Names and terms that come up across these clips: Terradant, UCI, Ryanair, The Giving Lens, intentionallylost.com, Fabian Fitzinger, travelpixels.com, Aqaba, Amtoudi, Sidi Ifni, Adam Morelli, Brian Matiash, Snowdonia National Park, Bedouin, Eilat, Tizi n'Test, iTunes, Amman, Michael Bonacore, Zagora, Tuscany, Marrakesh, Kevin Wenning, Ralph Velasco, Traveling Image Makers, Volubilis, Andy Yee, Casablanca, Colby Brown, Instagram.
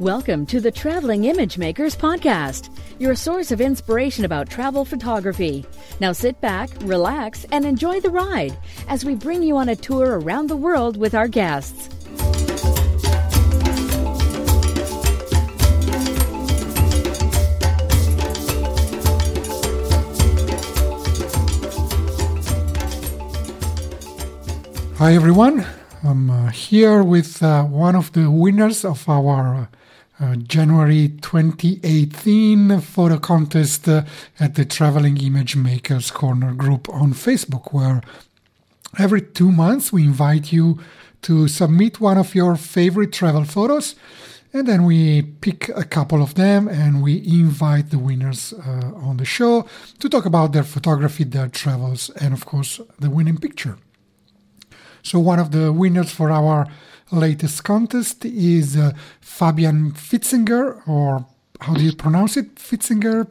Welcome to the Traveling Image Makers podcast, your source of inspiration about travel photography. Now sit back, relax, and enjoy the ride as we bring you on a tour around the world with our guests. Hi everyone, I'm here with one of the winners of our January 2018 photo contest at the Traveling Image Makers Corner group on Facebook, where every 2 months we invite you to submit one of your favorite travel photos, and then we pick a couple of them and we invite the winners on the show to talk about their photography, their travels, and of course the winning picture. So one of the winners for our latest contest is Fabian Fitzinger, or how do you pronounce it? Fitzinger?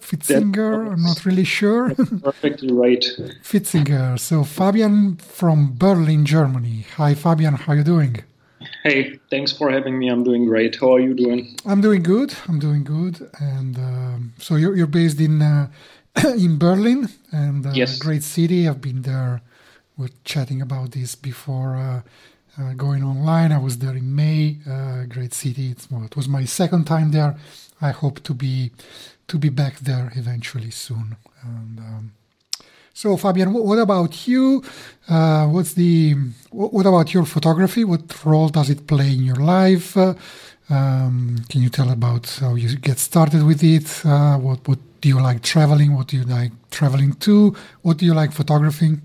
I'm not really sure. Perfectly right. Fitzinger. So Fabian from Berlin, Germany. Hi Fabian, how are you doing? Hey, thanks for having me. I'm doing great. How are you doing? I'm doing good. And so you're based in Berlin, and yes. Great city. I've been there. We're chatting about this before going online. I was there in May. Great city. It was my second time there. I hope to be back there eventually soon. And, so, Fabian, what about you? What about your photography? What role does it play in your life? Can you tell about how you get started with it? What do you like traveling? What do you like traveling to? What do you like photographing?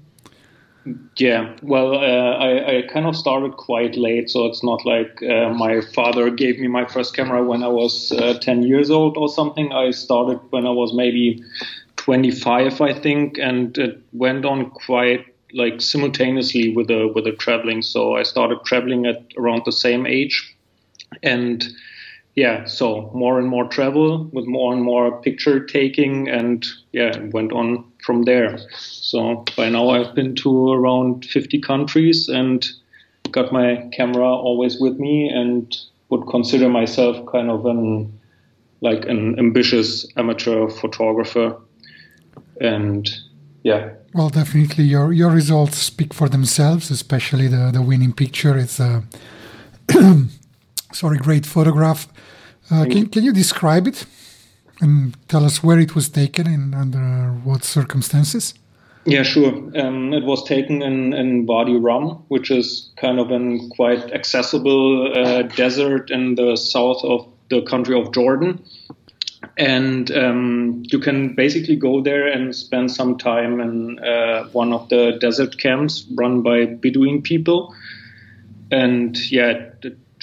Yeah, well, I kind of started quite late, so it's not like my father gave me my first camera when I was 10 years old or something. I started when I was maybe 25, I think, and it went on quite like simultaneously with the traveling. So I started traveling at around the same age, and yeah, so more and more travel with more and more picture taking, and yeah, went on from there. So by now I've been to around 50 countries and got my camera always with me, and would consider myself kind of an ambitious amateur photographer. And yeah. Well, definitely your results speak for themselves, especially the winning picture. It's a great photograph. Can you describe it and tell us where it was taken and under what circumstances? Yeah, sure. It was taken in Wadi Rum, which is kind of a quite accessible desert in the south of the country of Jordan. And you can basically go there and spend some time in one of the desert camps run by Bedouin people. And yeah,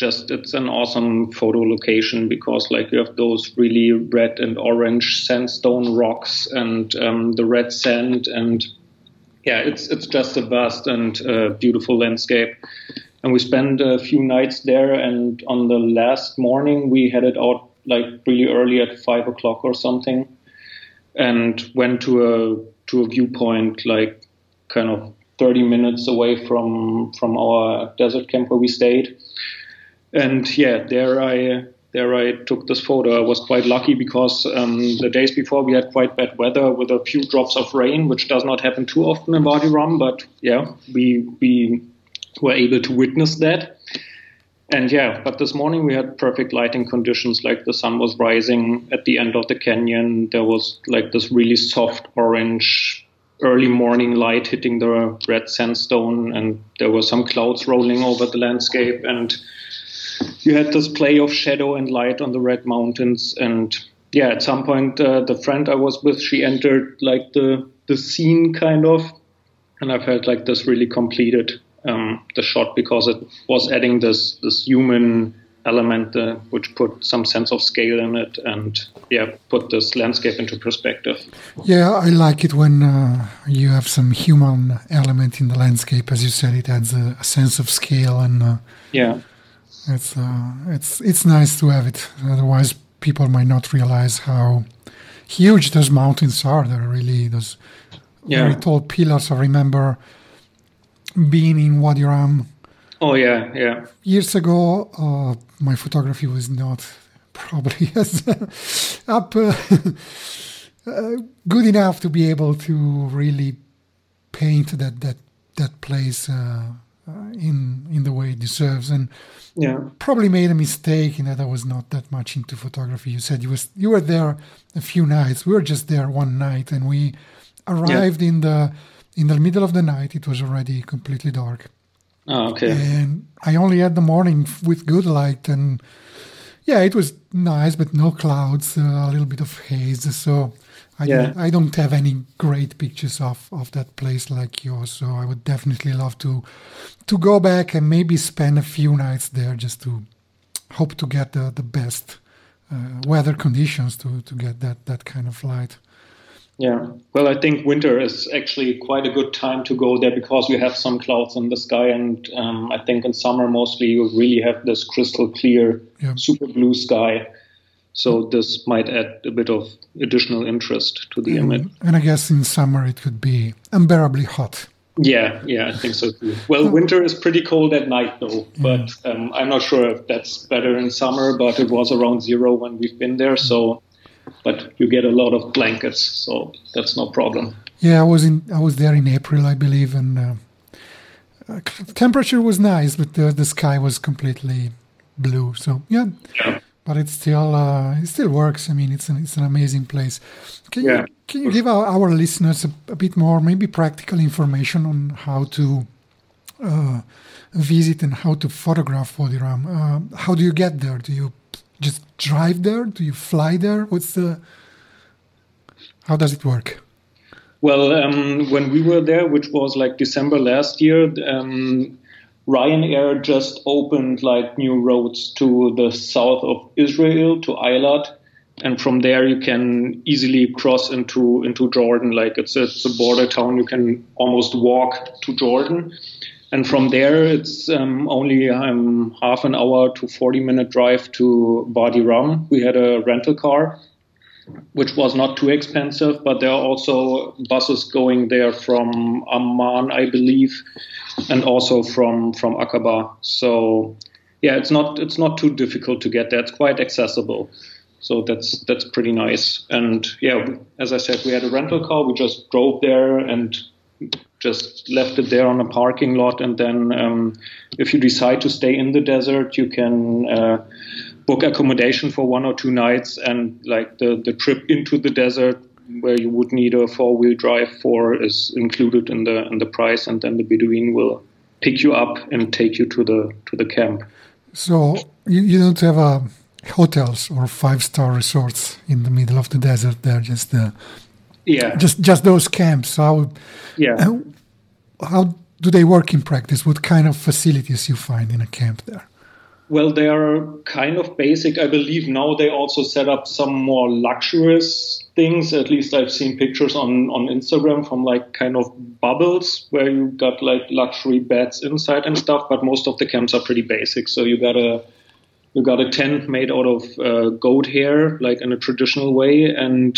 it's an awesome photo location because like you have those really red and orange sandstone rocks and the red sand, and yeah, it's just a vast and beautiful landscape. And we spent a few nights there, and on the last morning we headed out like really early at 5 o'clock or something, and went to a viewpoint like kind of 30 minutes away from our desert camp where we stayed. And yeah, there I took this photo. I was quite lucky because the days before we had quite bad weather with a few drops of rain, which does not happen too often in Wadi Rum. But yeah, we were able to witness that. And yeah, but this morning we had perfect lighting conditions. Like the sun was rising at the end of the canyon. There was like this really soft orange early morning light hitting the red sandstone, and there were some clouds rolling over the landscape, and you had this play of shadow and light on the Red Mountains. And yeah, at some point, the friend I was with, she entered like the scene kind of, and I felt like this really completed the shot because it was adding this human element, which put some sense of scale in it, and yeah, put this landscape into perspective. Yeah, I like it when you have some human element in the landscape. As you said, it adds a sense of scale, and yeah. It's nice to have it. Otherwise, people might not realize how huge those mountains are. They're really those very tall pillars. I remember being in Wadi Rum. Oh yeah, yeah. Years ago, my photography was not probably has up good enough to be able to really paint that place in the way it deserves, and probably made a mistake in that I was not that much into photography. You said you were there a few nights. We were just there one night, and we arrived in the middle of the night. It was already completely dark. Oh, okay. And I only had the morning with good light, and it was nice, but no clouds, a little bit of haze. So I don't have any great pictures of that place like yours. So I would definitely love to go back and maybe spend a few nights there, just to hope to get the best weather conditions to get that kind of light. Yeah, well, I think winter is actually quite a good time to go there because you have some clouds in the sky, and I think in summer mostly you really have this crystal clear, super blue sky. So this might add a bit of additional interest to the image. And I guess in summer it could be unbearably hot. Yeah, I think so too. Well, winter is pretty cold at night though, but I'm not sure if that's better in summer, but it was around 0 when we've been there, so... But you get a lot of blankets, so that's no problem. Yeah, I was there in April, I believe, and temperature was nice, but the sky was completely blue. So but it still works. I mean, it's an amazing place. Can you give our listeners a bit more, maybe practical information on how to visit and how to photograph Wadi Rum? How do you get there? Do you just drive there? Do you fly there? How does it work? Well, when we were there, which was like December last year, Ryanair just opened like new roads to the south of Israel, to Eilat, and from there you can easily cross into Jordan. Like it's a border town, you can almost walk to Jordan. And from there, it's only half an hour to 40-minute drive to Wadi Rum. We had a rental car, which was not too expensive, but there are also buses going there from Amman, I believe, and also from Aqaba. So, it's not too difficult to get there. It's quite accessible. So that's pretty nice. And, as I said, we had a rental car. We just drove there and just left it there on a parking lot, and then if you decide to stay in the desert, you can book accommodation for 1 or 2 nights, and like the trip into the desert where you would need a 4-wheel drive for is included in the price, and then the Bedouin will pick you up and take you to the camp. So you don't have hotels or 5-star resorts in the middle of the desert. They're just just those camps. How do they work in practice? What kind of facilities you find in a camp there? Well, they are kind of basic. I believe now they also set up some more luxurious things. At least I've seen pictures on Instagram from like kind of bubbles where you got like luxury beds inside and stuff. But most of the camps are pretty basic. So you got a tent made out of goat hair, like in a traditional way, and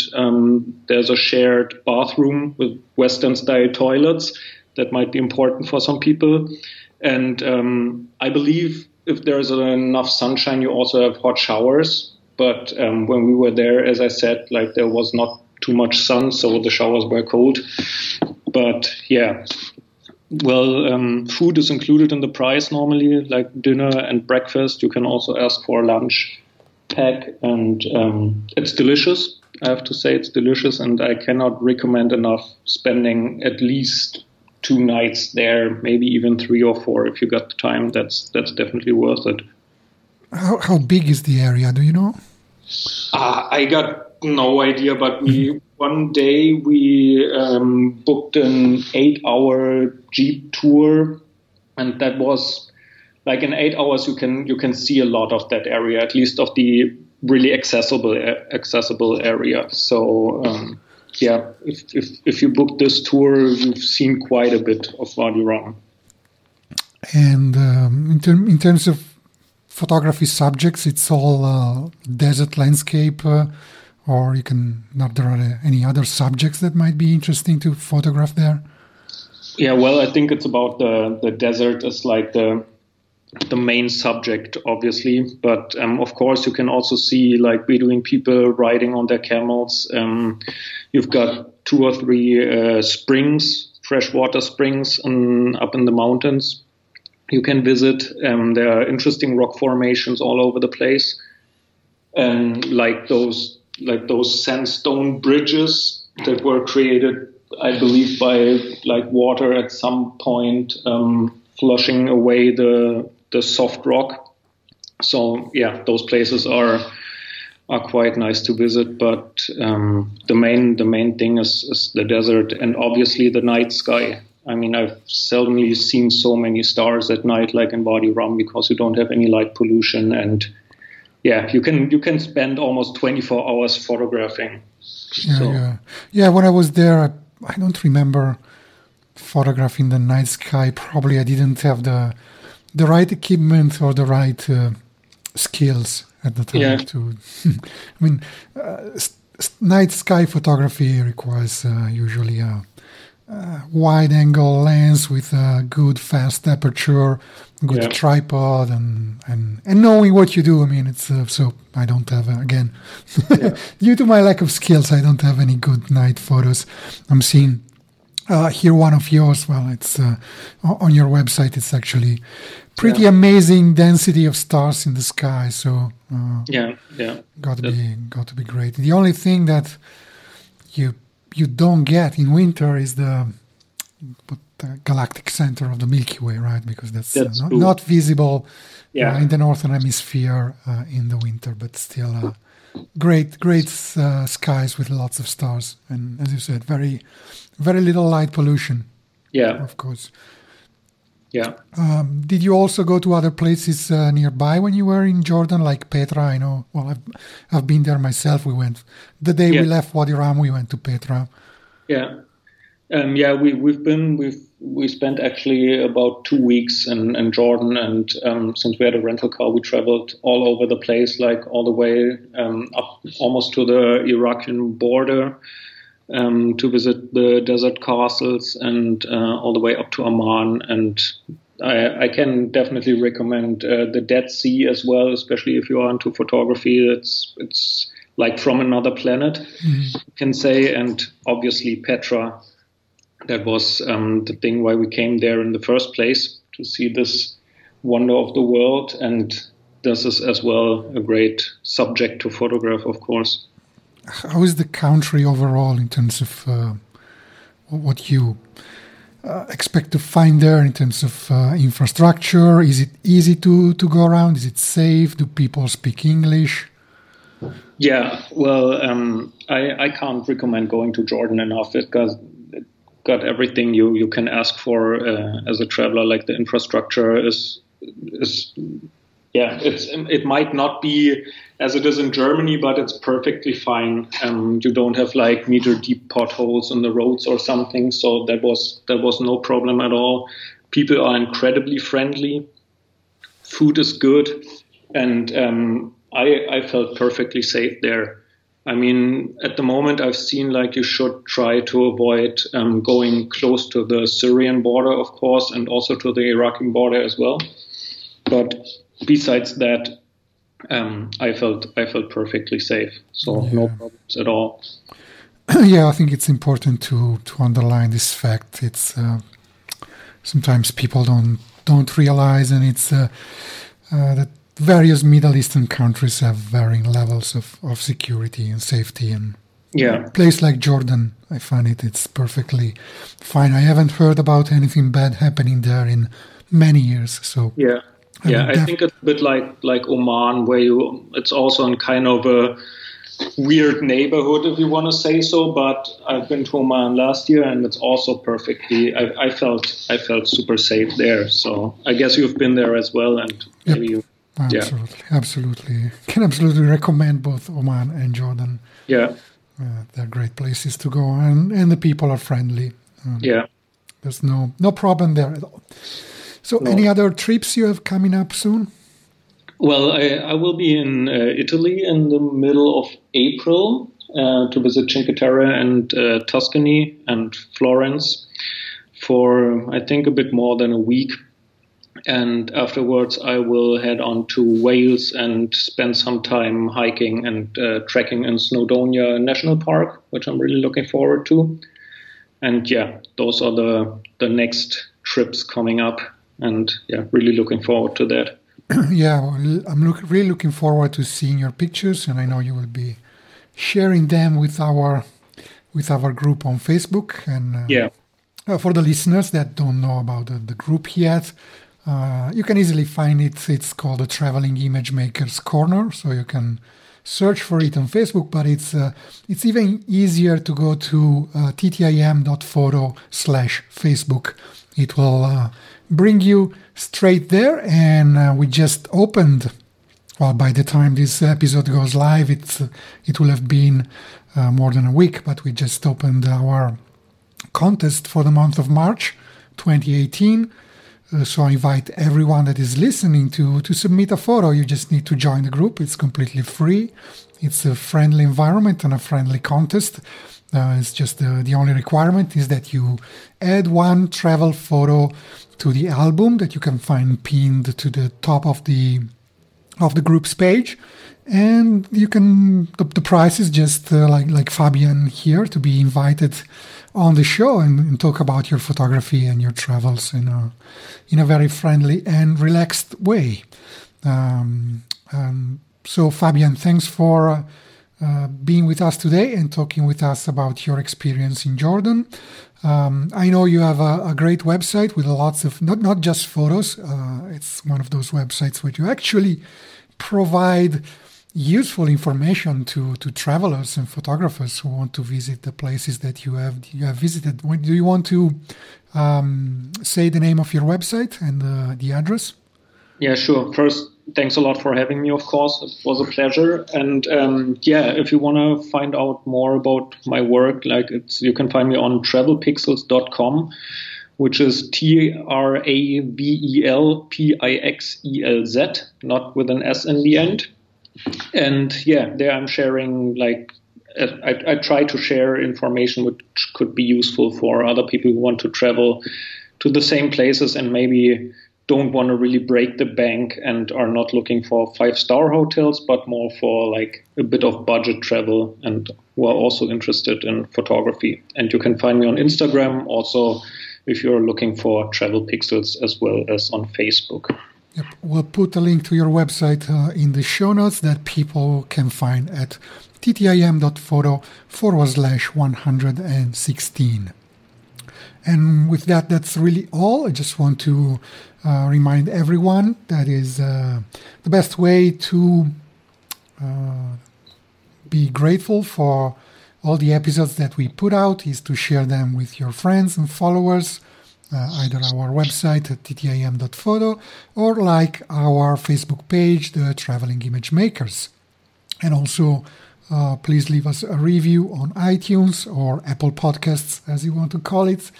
there's a shared bathroom with Western-style toilets. That might be important for some people. And I believe if there's enough sunshine, you also have hot showers. But when we were there, as I said, like there was not too much sun, so the showers were cold. But food is included in the price normally, like dinner and breakfast. You can also ask for a lunch pack, and it's delicious. I have to say it's delicious, and I cannot recommend enough spending at least 2 nights there, maybe even 3 or 4 if you got the time. That's definitely worth it. How big is the area? Do you know? I got no idea, but one day we booked an 8-hour jeep tour, and that was like in 8 hours you can see a lot of that area, at least of the really accessible area. So if you book this tour, you've seen quite a bit of Wadi Rum. And in terms of photography subjects, it's all desert landscape. Or you can, not there are any other subjects that might be interesting to photograph there? Yeah, well, I think it's about the desert as like the the main subject, obviously. But of course, you can also see like Bedouin people riding on their camels. You've got 2 or 3 springs, freshwater springs up in the mountains you can visit. There are interesting rock formations all over the place. Like those sandstone bridges that were created, I believe, by like water at some point flushing away the soft rock. So yeah, those places are quite nice to visit. But the main thing is the desert, and obviously the night sky. I mean, I've seldomly seen so many stars at night, like in Wadi Rum, because you don't have any light pollution. And yeah, you can spend almost 24 hours photographing. Yeah. When I was there, I don't remember photographing the night sky. Probably I didn't have the right equipment or the right skills at the time. Yeah. I mean, night sky photography requires usually a wide-angle lens with a good fast aperture, good tripod, and knowing what you do. I mean, it's so I don't have again due to my lack of skills, I don't have any good night photos. I'm seeing here one of yours. Well, it's on your website. It's actually pretty amazing density of stars in the sky. So got to be great. The only thing that you don't get in winter is the galactic center of the Milky Way, right? Because that's not visible in the northern hemisphere in the winter, but still great skies with lots of stars. And as you said, very, very little light pollution. Yeah. Of course. Yeah. Did you also go to other places nearby when you were in Jordan, like Petra? I know. Well, I've been there myself. We went the day we left Wadi Rum. We went to Petra. Yeah, We spent actually about 2 weeks in Jordan, and since we had a rental car, we traveled all over the place, like all the way up almost to the Iraqi border. To visit the desert castles and all the way up to Amman. And I can definitely recommend the Dead Sea as well, especially if you are into photography. It's like from another planet, you can say. And obviously Petra, that was the thing why we came there in the first place, to see this wonder of the world. And this is as well a great subject to photograph, of course. How is the country overall in terms of what you expect to find there in terms of infrastructure? Is it easy to go around? Is it safe? Do people speak English? Yeah, well, I can't recommend going to Jordan enough. It got everything you can ask for as a traveler. Like the infrastructure is it might not be as it is in Germany, but it's perfectly fine. You don't have like meter deep potholes on the roads or something, so that was no problem at all. People are incredibly friendly. Food is good, and I felt perfectly safe there. I mean, at the moment, I've seen like you should try to avoid going close to the Syrian border, of course, and also to the Iraqi border as well, but besides that, I felt perfectly safe, so no problems at all. Yeah, I think it's important to underline this fact. It's sometimes people don't realize, and it's that various Middle Eastern countries have varying levels of security and safety, and a place like Jordan, I find it's perfectly fine. I haven't heard about anything bad happening there in many years, so yeah. Yeah, I think it's a bit like Oman, where it's also in kind of a weird neighborhood, if you want to say so. But I've been to Oman last year, and it's also perfectly. I felt super safe there. So I guess you've been there as well, and maybe you. Absolutely, can absolutely recommend both Oman and Jordan. Yeah, they're great places to go, and the people are friendly. There's no problem there at all. So any other trips you have coming up soon? Well, I will be in Italy in the middle of April to visit Cinque Terre and Tuscany and Florence for, I think, a bit more than a week. and afterwards I will head on to Wales and spend some time hiking and trekking in Snowdonia National Park, which I'm really looking forward to. And yeah, those are the next trips coming up, and yeah, really looking forward to that. Yeah, I'm really looking forward to seeing your pictures, and I know you will be sharing them with our group on Facebook. And for the listeners that don't know about the group yet, you can easily find it. It's called the Traveling Image Makers Corner, so you can search for it on Facebook. But it's even easier to go to ttim.photo/Facebook. It will bring you straight there, and we just opened. Well, by the time this episode goes live, it will have been more than a week, but we just opened our contest for the month of March 2018. So I invite everyone that is listening to submit a photo. You just need to join the group. It's completely free. It's a friendly environment and a friendly contest. It's just the only requirement is that you add one travel photo to the album that you can find pinned to the top of the group's page, and you can the price is just like Fabian here, to be invited on the show and talk about your photography and your travels in a very friendly and relaxed way. So Fabian, thanks for being with us today and talking with us about your experience in Jordan. I know you have a great website with lots of not just photos. It's one of those websites where you actually provide useful information to travelers and photographers who want to visit the places that you have visited. Do you want to say the name of your website and the address? Yeah, sure. First, thanks a lot for having me, of course. It was a pleasure. And if you want to find out more about my work, you can find me on travelpixels.com, which is TRAVELPIXELZ, not with an S in the end. And there I'm sharing, I try to share information which could be useful for other people who want to travel to the same places and maybe don't want to really break the bank and are not looking for 5-star hotels, but more for a bit of budget travel and who are also interested in photography. And you can find me on Instagram also if you're looking for Travel Pixels, as well as on Facebook. Yep. We'll put a link to your website in the show notes that people can find at ttim.photo/116. And with that, that's really all. I just want to remind everyone that is the best way to be grateful for all the episodes that we put out is to share them with your friends and followers, either our website at ttim.photo or like our Facebook page, The Traveling Image Makers. And also, please leave us a review on iTunes or Apple Podcasts, as you want to call it.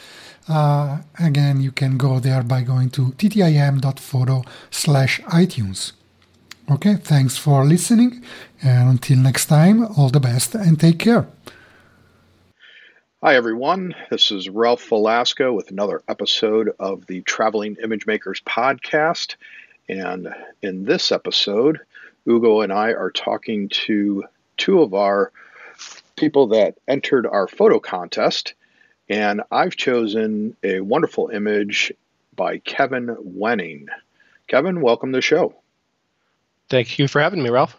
Again, you can go there by going to ttim.photo/iTunes. Okay, thanks for listening, and until next time, all the best and take care. Hi everyone, this is Ralph Velasco with another episode of the Traveling Image Makers podcast, and in this episode, Ugo and I are talking to two of our people that entered our photo contest, and I've chosen a wonderful image by Kevin Wenning. Kevin, welcome to the show. Thank you for having me, Ralph.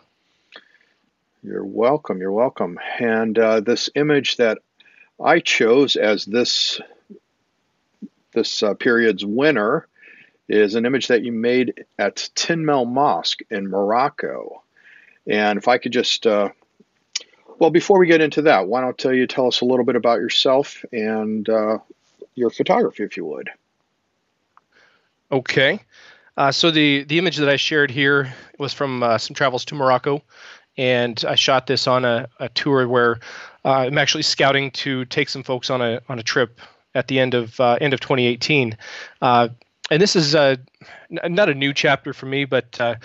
You're welcome. And this image that I chose as this period's winner is an image that you made at Tinmel Mosque in Morocco. And if I could just... Well, before we get into that, why don't you tell us a little bit about yourself and your photography, if you would. Okay. So the image that I shared here was from some travels to Morocco, and I shot this on a tour where I'm actually scouting to take some folks on a trip at the end of 2018. And this is not a new chapter for me, but a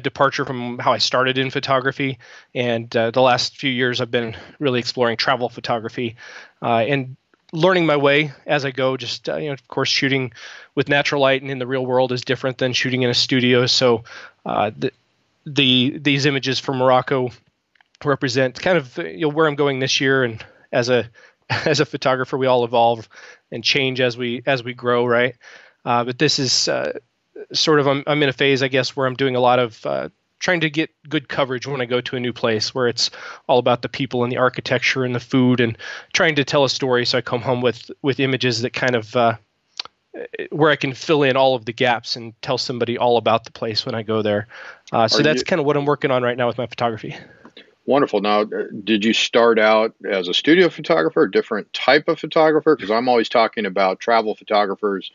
departure from how I started in photography. And the last few years I've been really exploring travel photography. And learning my way as I go. Just, of course, shooting with natural light and in the real world is different than shooting in a studio. So these images from Morocco represent kind of where I'm going this year. And as a photographer, we all evolve and change as we grow, right? But this is sort of I'm in a phase, I guess, where I'm doing a lot of trying to get good coverage when I go to a new place, where it's all about the people and the architecture and the food, and trying to tell a story. So I come home with images that kind of where I can fill in all of the gaps and tell somebody all about the place when I go there. So that's kind of what I'm working on right now with my photography. Wonderful. Now, did you start out as a studio photographer, a different type of photographer? Because I'm always talking about travel photographers,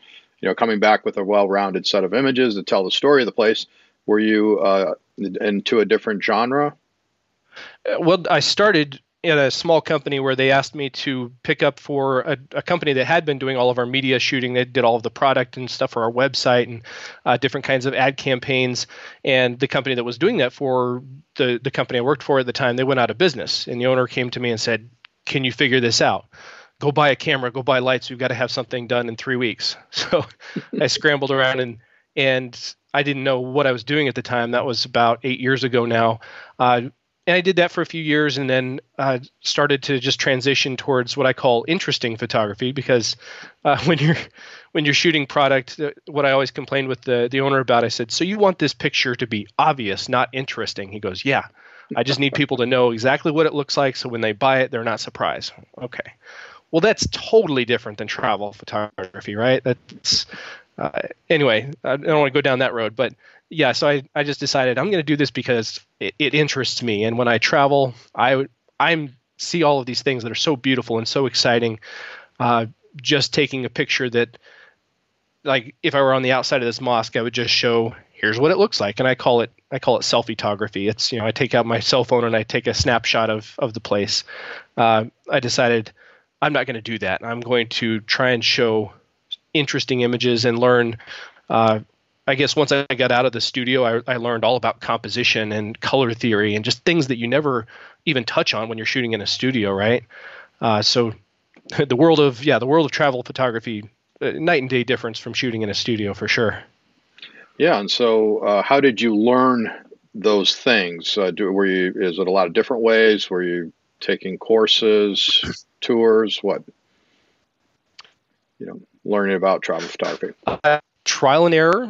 coming back with a well-rounded set of images to tell the story of the place. Were you into a different genre? Well, I started in a small company where they asked me to pick up for a company that had been doing all of our media shooting. They did all of the product and stuff for our website and different kinds of ad campaigns. And the company that was doing that for the company I worked for at the time, they went out of business. And the owner came to me and said, "Can you figure this out? Go buy a camera, go buy lights. We've got to have something done in 3 weeks." So I scrambled around and I didn't know what I was doing at the time. That was about 8 years ago now. And I did that for a few years, and then started to just transition towards what I call interesting photography, because when you're shooting product, what I always complained with the owner about, I said, "So you want this picture to be obvious, not interesting?" He goes, "Yeah, I just need people to know exactly what it looks like, so when they buy it, they're not surprised." Okay. Well, that's totally different than travel photography, right? That's anyway, I don't want to go down that road, but yeah, so I just decided I'm going to do this because it interests me. And when I travel, I see all of these things that are so beautiful and so exciting. Just taking a picture that, like, if I were on the outside of this mosque, I would just show, here's what it looks like. And I call it selfie-tography. It's, I take out my cell phone and I take a snapshot of the place. I decided I'm not going to do that. I'm going to try and show interesting images and learn, I guess once I got out of the studio, I learned all about composition and color theory and just things that you never even touch on when you're shooting in a studio, right? So the world of travel photography, night and day difference from shooting in a studio for sure. Yeah, and so how did you learn those things? Is it a lot of different ways? Were you taking courses, tours, what? Learning about travel photography. Trial and error.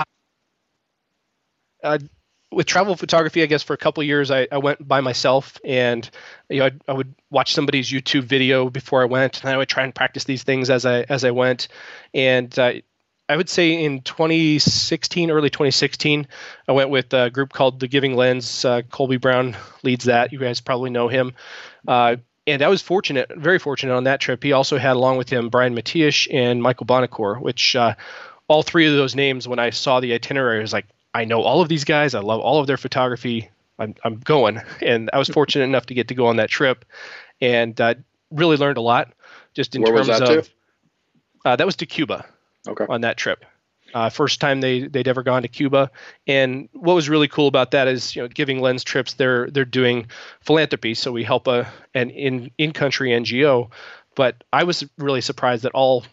With travel photography, I guess for a couple of years, I went by myself, and I would watch somebody's YouTube video before I went, and I would try and practice these things as I went. And I would say in 2016, early 2016, I went with a group called The Giving Lens. Colby Brown leads that. You guys probably know him. And I was fortunate, very fortunate on that trip. He also had along with him Brian Matiash and Michael Bonacore, which all three of those names, when I saw the itinerary, I was like, I know all of these guys. I love all of their photography. I'm going. And I was fortunate enough to get to go on that trip, and really learned a lot. Just in terms of where was that to? That was to Cuba. Okay. On that trip, first time they'd ever gone to Cuba. And what was really cool about that is, Giving Lens trips, they're doing philanthropy, so we help an in-country NGO. But I was really surprised that all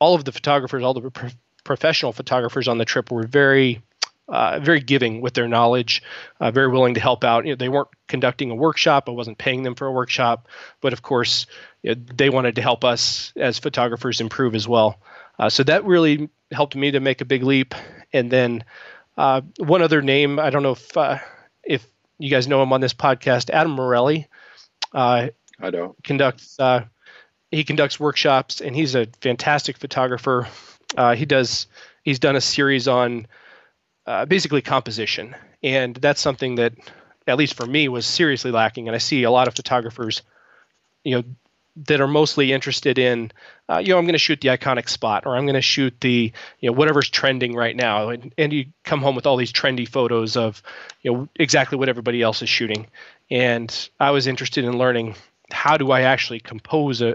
of the photographers, all the professional photographers on the trip were very, very giving with their knowledge, very willing to help out. They weren't conducting a workshop. I wasn't paying them for a workshop, but of course, they wanted to help us as photographers improve as well. So that really helped me to make a big leap. And then one other name, I don't know if you guys know him on this podcast, Adam Morelli. I don't. He conducts workshops, and he's a fantastic photographer. He's done a series on basically composition, and that's something that, at least for me, was seriously lacking. And I see a lot of photographers, that are mostly interested in, I'm going to shoot the iconic spot, or I'm going to shoot the, whatever's trending right now. And you come home with all these trendy photos of, exactly what everybody else is shooting. And I was interested in learning, how do I actually compose a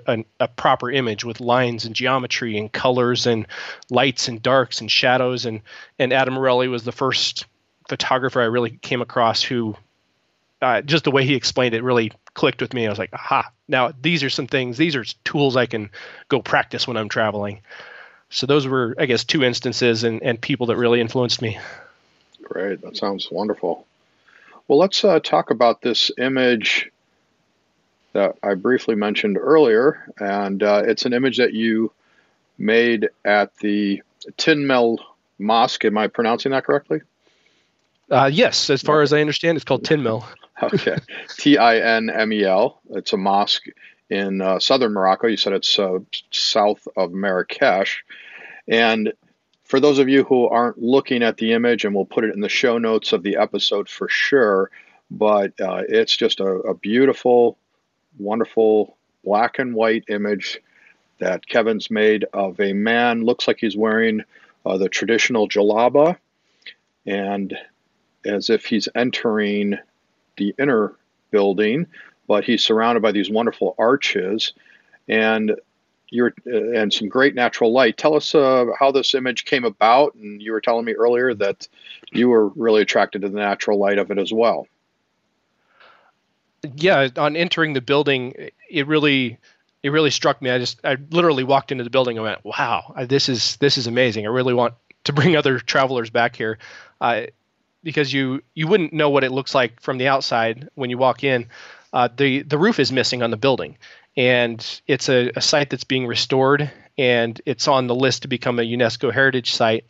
proper image with lines and geometry and colors and lights and darks and shadows. And Adam Morelli was the first photographer I really came across who just the way he explained it really clicked with me. I was like, aha, now these are some things, these are tools I can go practice when I'm traveling. So those were, I guess, two instances and people that really influenced me. Great. That sounds wonderful. Well, let's talk about this image that I briefly mentioned earlier. And it's an image that you made at the Tinmel Mosque. Am I pronouncing that correctly? Yes. As far as I understand, it's called Tinmel. Okay. Tinmel. It's a mosque in southern Morocco. You said it's south of Marrakesh. And for those of you who aren't looking at the image, and we'll put it in the show notes of the episode for sure, but it's just a beautiful, wonderful black and white image that Kevin's made of a man. Looks like he's wearing the traditional jalaba, and as if he's entering the inner building, but he's surrounded by these wonderful arches and some great natural light. Tell us how this image came about, and you were telling me earlier that you were really attracted to the natural light of it as well. Yeah, on entering the building, it really struck me. I literally walked into the building and went, "Wow, this is amazing. I really want to bring other travelers back here," because you wouldn't know what it looks like from the outside when you walk in. The roof is missing on the building. And it's a site that's being restored, and it's on the list to become a UNESCO heritage site.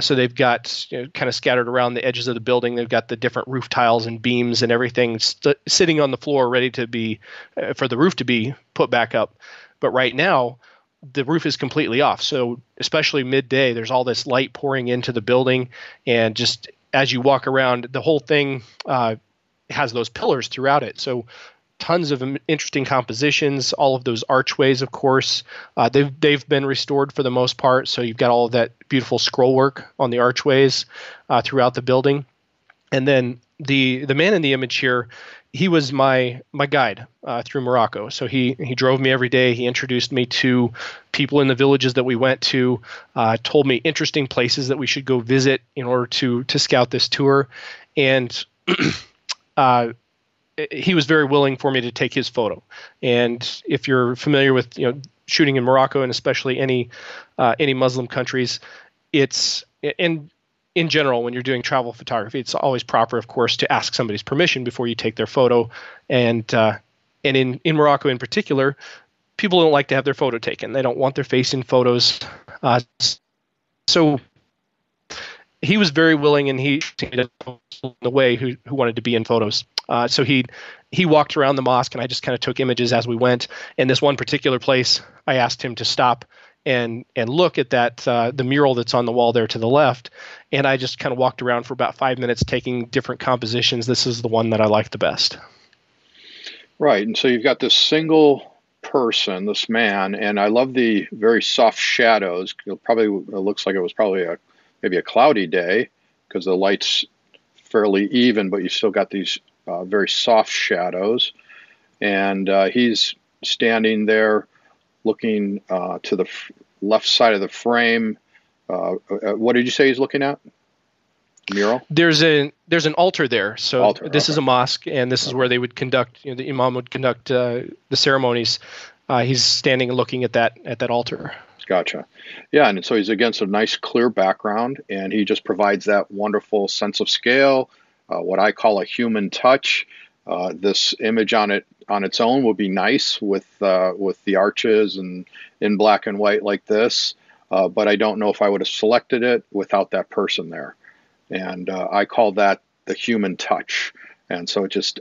So they've got, kind of scattered around the edges of the building, they've got the different roof tiles and beams and everything sitting on the floor ready to be, for the roof to be put back up. But right now, the roof is completely off. So especially midday, there's all this light pouring into the building. And just as you walk around, the whole thing has those pillars throughout it. So tons of interesting compositions, all of those archways, of course. They've been restored for the most part, so you've got all of that beautiful scrollwork on the archways throughout the building. And then the man in the image here, he was my guide through Morocco. So he drove me every day. He introduced me to people in the villages that we went to, told me interesting places that we should go visit in order to scout this tour. And he was very willing for me to take his photo. And if you're familiar with shooting in Morocco, and especially any Muslim countries, in general, when you're doing travel photography, it's always proper, of course, to ask somebody's permission before you take their photo. And in Morocco in particular, people don't like to have their photo taken. They don't want their face in photos. So he was very willing, and he in the way who wanted to be in photos. So he walked around the mosque, and I just kind of took images as we went. And this one particular place, I asked him to stop and look at that the mural that's on the wall there to the left. And I just kind of walked around for about 5 minutes, taking different compositions. This is the one that I like the best. Right, and so you've got this single person, this man, and I love the very soft shadows. It looks like it was probably maybe a cloudy day, because the light's fairly even, but you still got these very soft shadows. And he's standing there looking to the left side of the frame. What did you say he's looking at? Mural? There's an altar there. So this is a mosque, and this is where they would conduct, the imam would conduct the ceremonies. He's standing and looking at that altar. Gotcha. Yeah, and so he's against a nice clear background, and he just provides that wonderful sense of scale, what I call a human touch. This image on its own would be nice with the arches and in black and white like this, but I don't know if I would have selected it without that person there. And I call that the human touch. And so it just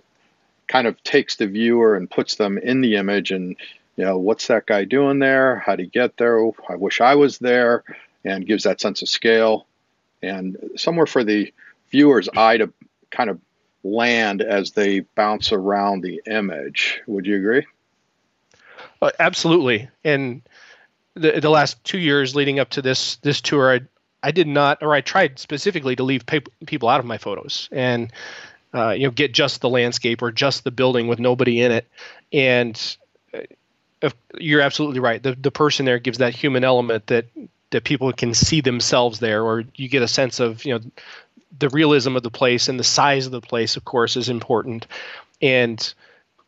kind of takes the viewer and puts them in the image, and what's that guy doing there? How'd he get there? Oh, I wish I was there. And gives that sense of scale and somewhere for the viewer's eye to kind of land as they bounce around the image. Would you agree? Absolutely. And the last 2 years leading up to this tour, I tried specifically to leave people out of my photos and get just the landscape or just the building with nobody in it. And you're absolutely right. The person there gives that human element that people can see themselves there, or you get a sense of the realism of the place and the size of the place, of course, is important. And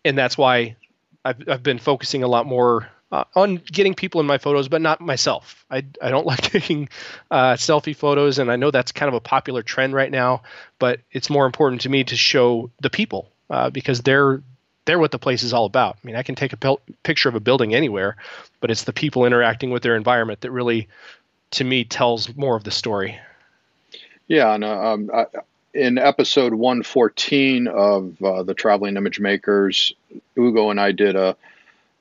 that's why I've been focusing a lot more on getting people in my photos, but not myself. I don't like taking selfie photos, and I know that's kind of a popular trend right now, but it's more important to me to show the people because they're what the place is all about. I mean, I can take a picture of a building anywhere, but it's the people interacting with their environment that really, to me, tells more of the story. Yeah, and in episode 114 of the Traveling Image Makers, Ugo and I did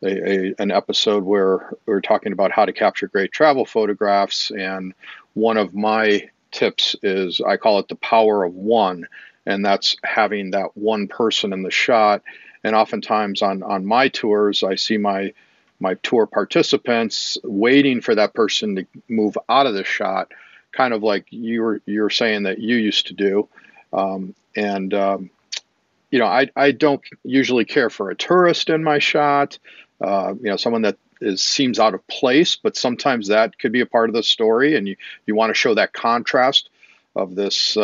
an episode where we were talking about how to capture great travel photographs, and one of my tips is I call it the power of one, and that's having that one person in the shot. And oftentimes on my tours, I see my tour participants waiting for that person to move out of the shot, kind of like you're saying that you used to do. You know, I don't usually care for a tourist in my shot. You know, someone that seems out of place, but sometimes that could be a part of the story, and you want to show that contrast of this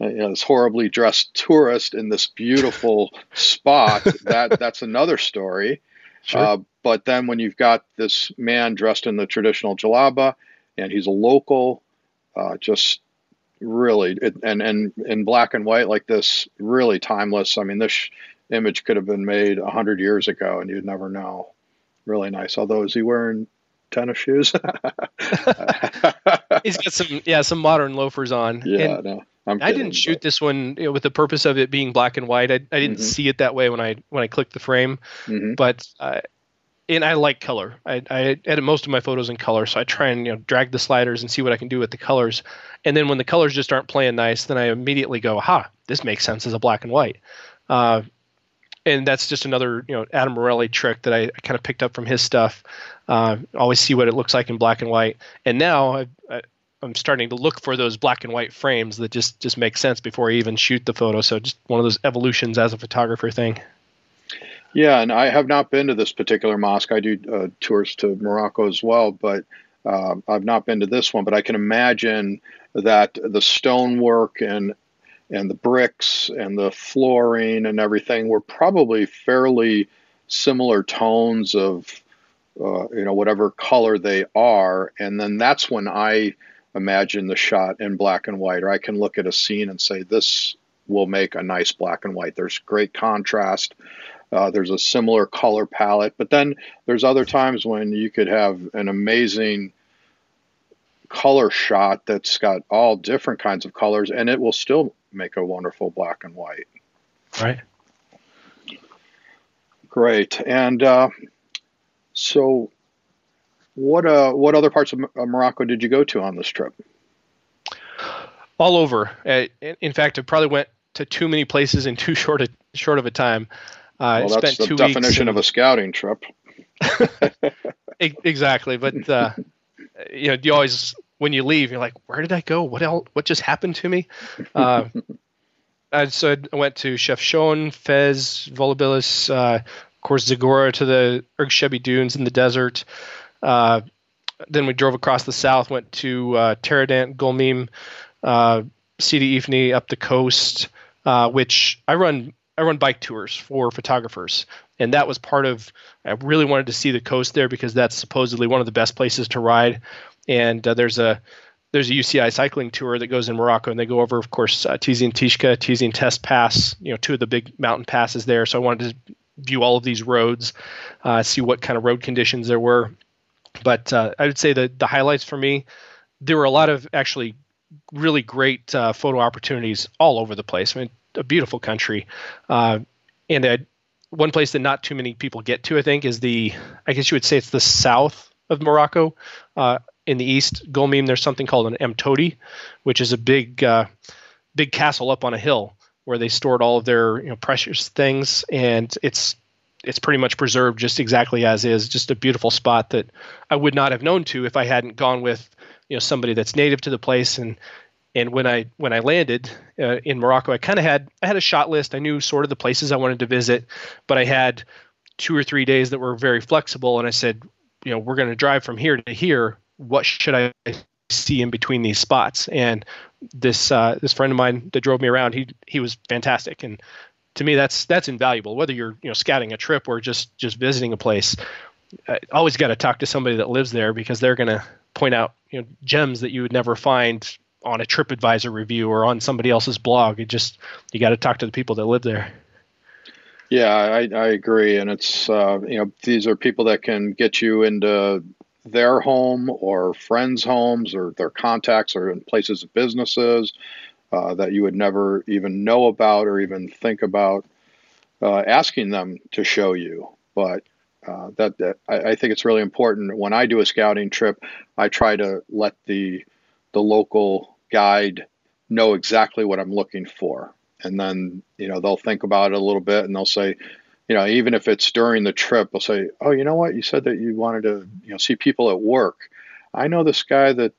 this horribly dressed tourist in this beautiful spot. That's another story. Sure. But then when you've got this man dressed in the traditional jalaba, and he's a local, just really and in black and white like this, really timeless. I mean, this image could have been made 100 years ago, and you'd never know. Really nice. Although, is he wearing tennis shoes? He's got some modern loafers on. Yeah, and no, I didn't shoot this one with the purpose of it being black and white. I didn't see it that way when I clicked the frame, but and I like color. I edit most of my photos in color, so I try and drag the sliders and see what I can do with the colors. And then when the colors just aren't playing nice, then I immediately go, "Ha! This makes sense as a black and white." And that's just another Adam Morelli trick that I kind of picked up from his stuff. Always see what it looks like in black and white. And now I'm starting to look for those black and white frames that just make sense before I even shoot the photo. So just one of those evolutions as a photographer thing. Yeah, and I have not been to this particular mosque. I do tours to Morocco as well, but I've not been to this one. But I can imagine that the stonework and the bricks and the flooring and everything were probably fairly similar tones of whatever color they are. And then that's when I imagine the shot in black and white, or I can look at a scene and say this will make a nice black and white. There's great contrast. There's a similar color palette, but then there's other times when you could have an amazing color shot that's got all different kinds of colors, and it will still make a wonderful black and white. Right. Great. And so what other parts of Morocco did you go to on this trip? All over. In fact, I probably went to too many places in too short of a time. Well, that's the definition of a scouting trip. Exactly. But, you always, when you leave, you're like, where did I go? What just happened to me? So I went to Chefchaouen, Fez, Volubilis, of course, Zagora to the Erg Chebbi dunes in the desert. Then we drove across the south, went to Terradant, Golmim, Sidi Ifni up the coast, which I run bike tours for photographers, and that was part of. I really wanted to see the coast there because that's supposedly one of the best places to ride. And there's a UCI cycling tour that goes in Morocco, and they go over, of course, Tizi n'Tishka, Tizi n'Test Pass. Two of the big mountain passes there. So I wanted to view all of these roads, see what kind of road conditions there were. But I would say that the highlights for me, there were a lot of actually really great photo opportunities all over the place. I mean, a beautiful country. And one place that not too many people get to, I think, is I guess you would say it's the south of Morocco. In the east, Golmim, there's something called an Amtoudi, which is a big castle up on a hill where they stored all of their precious things. And it's pretty much preserved just exactly as is. Just a beautiful spot that I would not have known to if I hadn't gone with somebody that's native to the place. And when I landed in Morocco, I kind of had a shot list. I knew sort of the places I wanted to visit, but I had 2 or 3 days that were very flexible. And I said, we're going to drive from here to here. What should I see in between these spots. And this this friend of mine that drove me around, he was fantastic. And to me, that's invaluable. Whether you're scouting a trip or just visiting a place, I always got to talk to somebody that lives there, because they're going to point out gems that you would never find on a TripAdvisor review or on somebody else's blog. You got to talk to the people that live there. Yeah, I agree. And it's, these are people that can get you into their home or friends' homes or their contacts or in places of businesses that you would never even know about or even think about asking them to show you. But I think it's really important. When I do a scouting trip, I try to let the local guide know exactly what I'm looking for. And then, they'll think about it a little bit, and they'll say, even if it's during the trip, they'll say, oh, you know what? You said that you wanted to, see people at work. I know this guy that,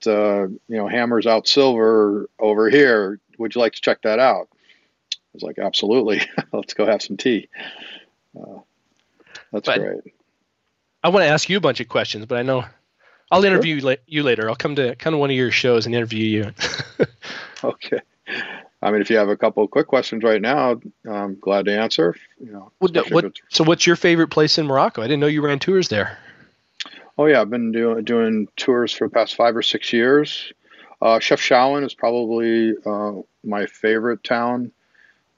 hammers out silver over here. Would you like to check that out? I was like, absolutely. Let's go have some tea. That's great. I want to ask you a bunch of questions, but I know I'll interview you later. I'll come to one of your shows and interview you. Okay. I mean, if you have a couple of quick questions right now, I'm glad to answer. So what's your favorite place in Morocco? I didn't know you ran tours there. Oh, yeah. I've been doing tours for the past 5 or 6 years. Chefchaouen is probably my favorite town,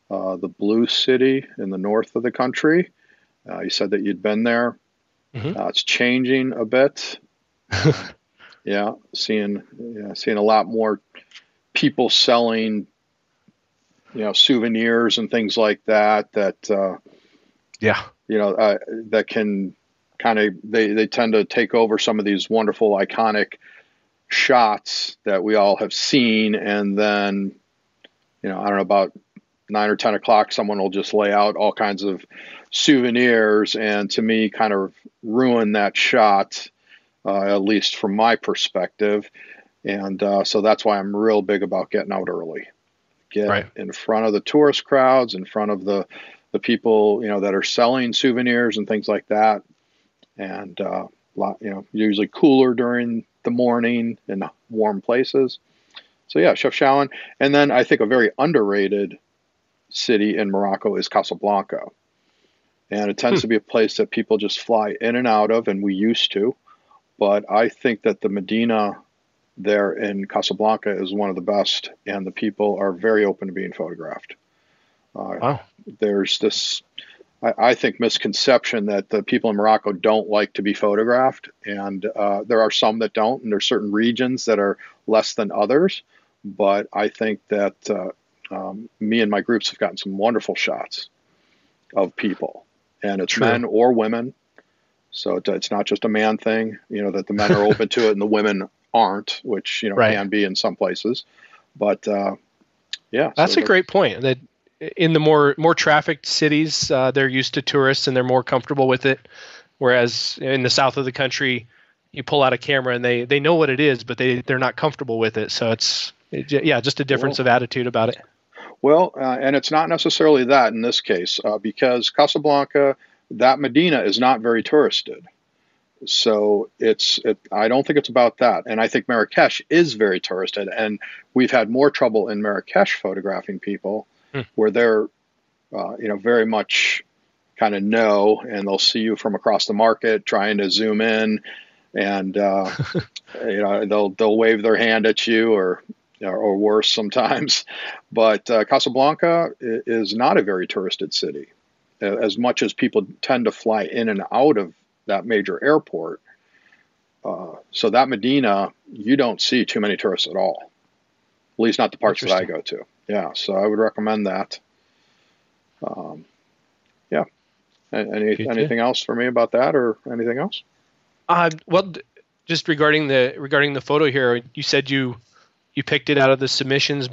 the Blue City in the north of the country. You said that you'd been there. Mm-hmm. It's changing a bit. Yeah, seeing a lot more people selling souvenirs and things like that, that can kind of, they tend to take over some of these wonderful iconic shots that we all have seen. And then, I don't know, about 9 or 10 o'clock, someone will just lay out all kinds of souvenirs, and to me kind of ruin that shot, at least from my perspective. And, so that's why I'm real big about getting out early. In front of the tourist crowds, in front of the people, that are selling souvenirs and things like that. And, usually cooler during the morning in warm places. So yeah, Chefchaouen. And then I think a very underrated city in Morocco is Casablanca. And it tends to be a place that people just fly in and out of, and we used to. But I think that the Medina there in Casablanca is one of the best, and the people are very open to being photographed. Wow. There's this, I think, misconception that the people in Morocco don't like to be photographed, and there are some that don't, and there's certain regions that are less than others. But I think that me and my groups have gotten some wonderful shots of people, and it's men or women. So it's not just a man thing, that the men are open to it and the women aren't, which can be in some places, but that's a great point. That in the more trafficked cities, they're used to tourists and they're more comfortable with it, whereas in the south of the country, you pull out a camera and they know what it is, but they're not comfortable with it. So it's just a difference of attitude about it. Well, and it's not necessarily that in this case, because Casablanca, that Medina, is not very touristed. So I don't think it's about that. And I think Marrakesh is very touristed, and we've had more trouble in Marrakesh photographing people where they're, very much kind of know, and they'll see you from across the market trying to zoom in, and, they'll wave their hand at you or worse sometimes. But Casablanca is not a very touristed city, as much as people tend to fly in and out of that major airport. So that Medina, you don't see too many tourists at all, at least not the parts that I go to. Yeah. So I would recommend that. Yeah. Anything else for me about that, or anything else? Well, just regarding the photo here, you said you picked it out of the submissions.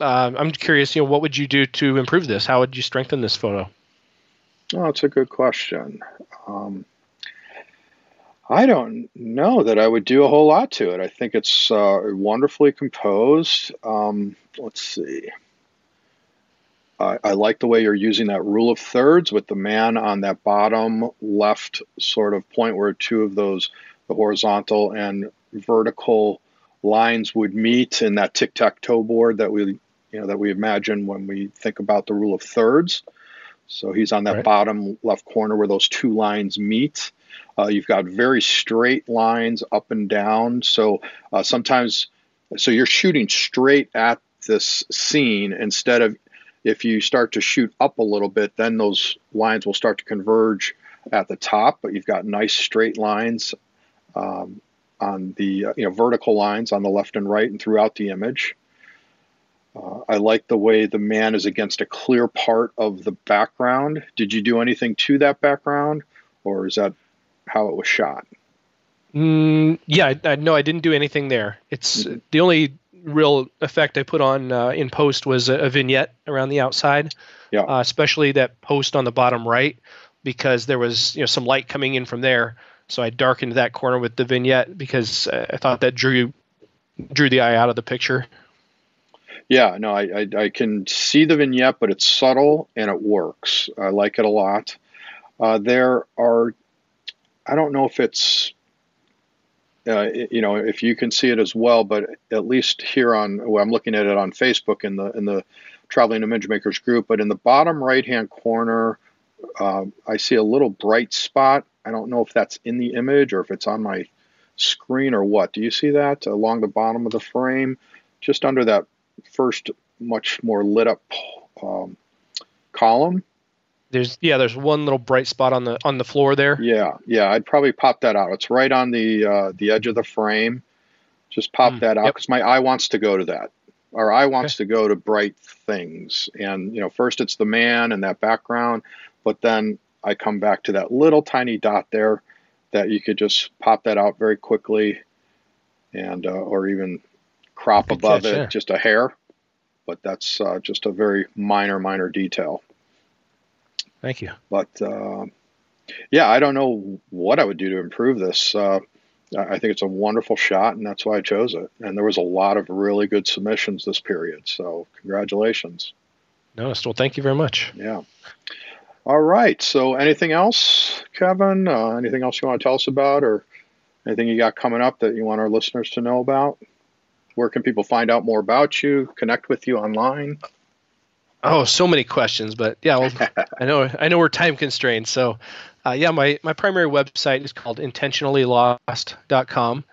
I'm curious, what would you do to improve this? How would you strengthen this photo? Oh, that's a good question. I don't know that I would do a whole lot to it. I think it's wonderfully composed. Let's see. I like the way you're using that rule of thirds with the man on that bottom left sort of point, where two of those, the horizontal and vertical lines would meet in that tic-tac-toe board that we imagine when we think about the rule of thirds. So he's on that bottom left corner where those two lines meet. You've got very straight lines up and down. So sometimes you're shooting straight at this scene instead of, if you start to shoot up a little bit, then those lines will start to converge at the top, but you've got nice straight lines on the, vertical lines on the left and right and throughout the image. I like the way the man is against a clear part of the background. Did you do anything to that background, or is that how it was shot? No, I didn't do anything there. It's the only real effect I put on in post was a vignette around the outside, especially that post on the bottom right, because there was some light coming in from there. So I darkened that corner with the vignette because I thought that drew the eye out of the picture. Yeah, no, I can see the vignette, but it's subtle and it works. I like it a lot. I don't know if it's, if you can see it as well, but at least here I'm looking at it on Facebook in the Traveling Image Makers group, but in the bottom right-hand corner, I see a little bright spot. I don't know if that's in the image or if it's on my screen or what. Do you see that along the bottom of the frame, just under that first much more lit up column? There's one little bright spot on the floor there. Yeah, I'd probably pop that out. It's right on the edge of the frame. Just pop that out, because my eye wants to go to that. Our eye wants to go to bright things. And first it's the man and that background, but then I come back to that little tiny dot there that you could just pop that out very quickly, and or even crop above it, just a hair, but that's just a very minor detail. Thank you. But I don't know what I would do to improve this. I think it's a wonderful shot, and that's why I chose it. And there was a lot of really good submissions this period, so congratulations. No, still thank you very much. Yeah. All right, so anything else, Kevin? Anything else you want to tell us about, or anything you got coming up that you want our listeners to know about? Where can people find out more about you, connect with you online? Oh, so many questions, but I know we're time constrained. So my primary website is called intentionallylost.com,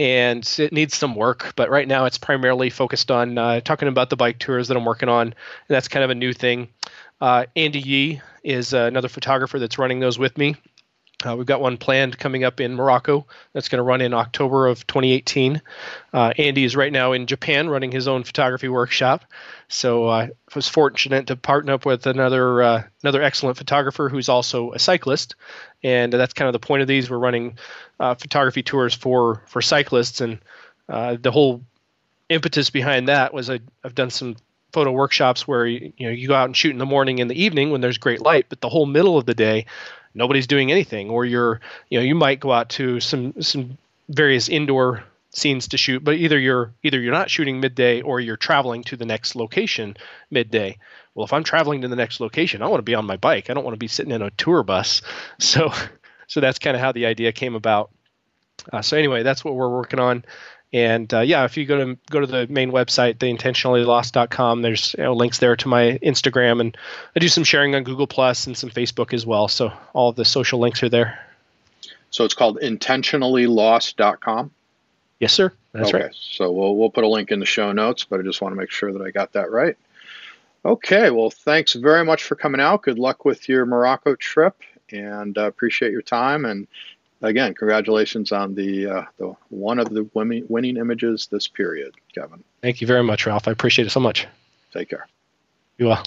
and it needs some work, but right now it's primarily focused on talking about the bike tours that I'm working on, and that's kind of a new thing. Andy Yee is another photographer that's running those with me. We've got one planned coming up in Morocco that's going to run in October of 2018. Andy is right now in Japan running his own photography workshop. So I was fortunate to partner up with another excellent photographer who's also a cyclist. And that's kind of the point of these. We're running photography tours for cyclists. And the whole impetus behind that was I've done some photo workshops where you go out and shoot in the morning and the evening when there's great light, but the whole middle of the day, nobody's doing anything, or you might go out to some various indoor scenes to shoot, but either you're not shooting midday or you're traveling to the next location midday. Well, if I'm traveling to the next location, I want to be on my bike. I don't want to be sitting in a tour bus. So that's kind of how the idea came about. So anyway, that's what we're working on. And if you go to the main website, theintentionallylost.com, there's links there to my Instagram, and I do some sharing on Google Plus and some Facebook as well. So all of the social links are there. So it's called intentionallylost.com. Yes, sir. That's right. So we'll put a link in the show notes, but I just want to make sure that I got that right. Okay. Well, thanks very much for coming out. Good luck with your Morocco trip, and appreciate your time. And again, congratulations on the one of the winning images this period, Kevin. Thank you very much, Ralph. I appreciate it so much. Take care. You will.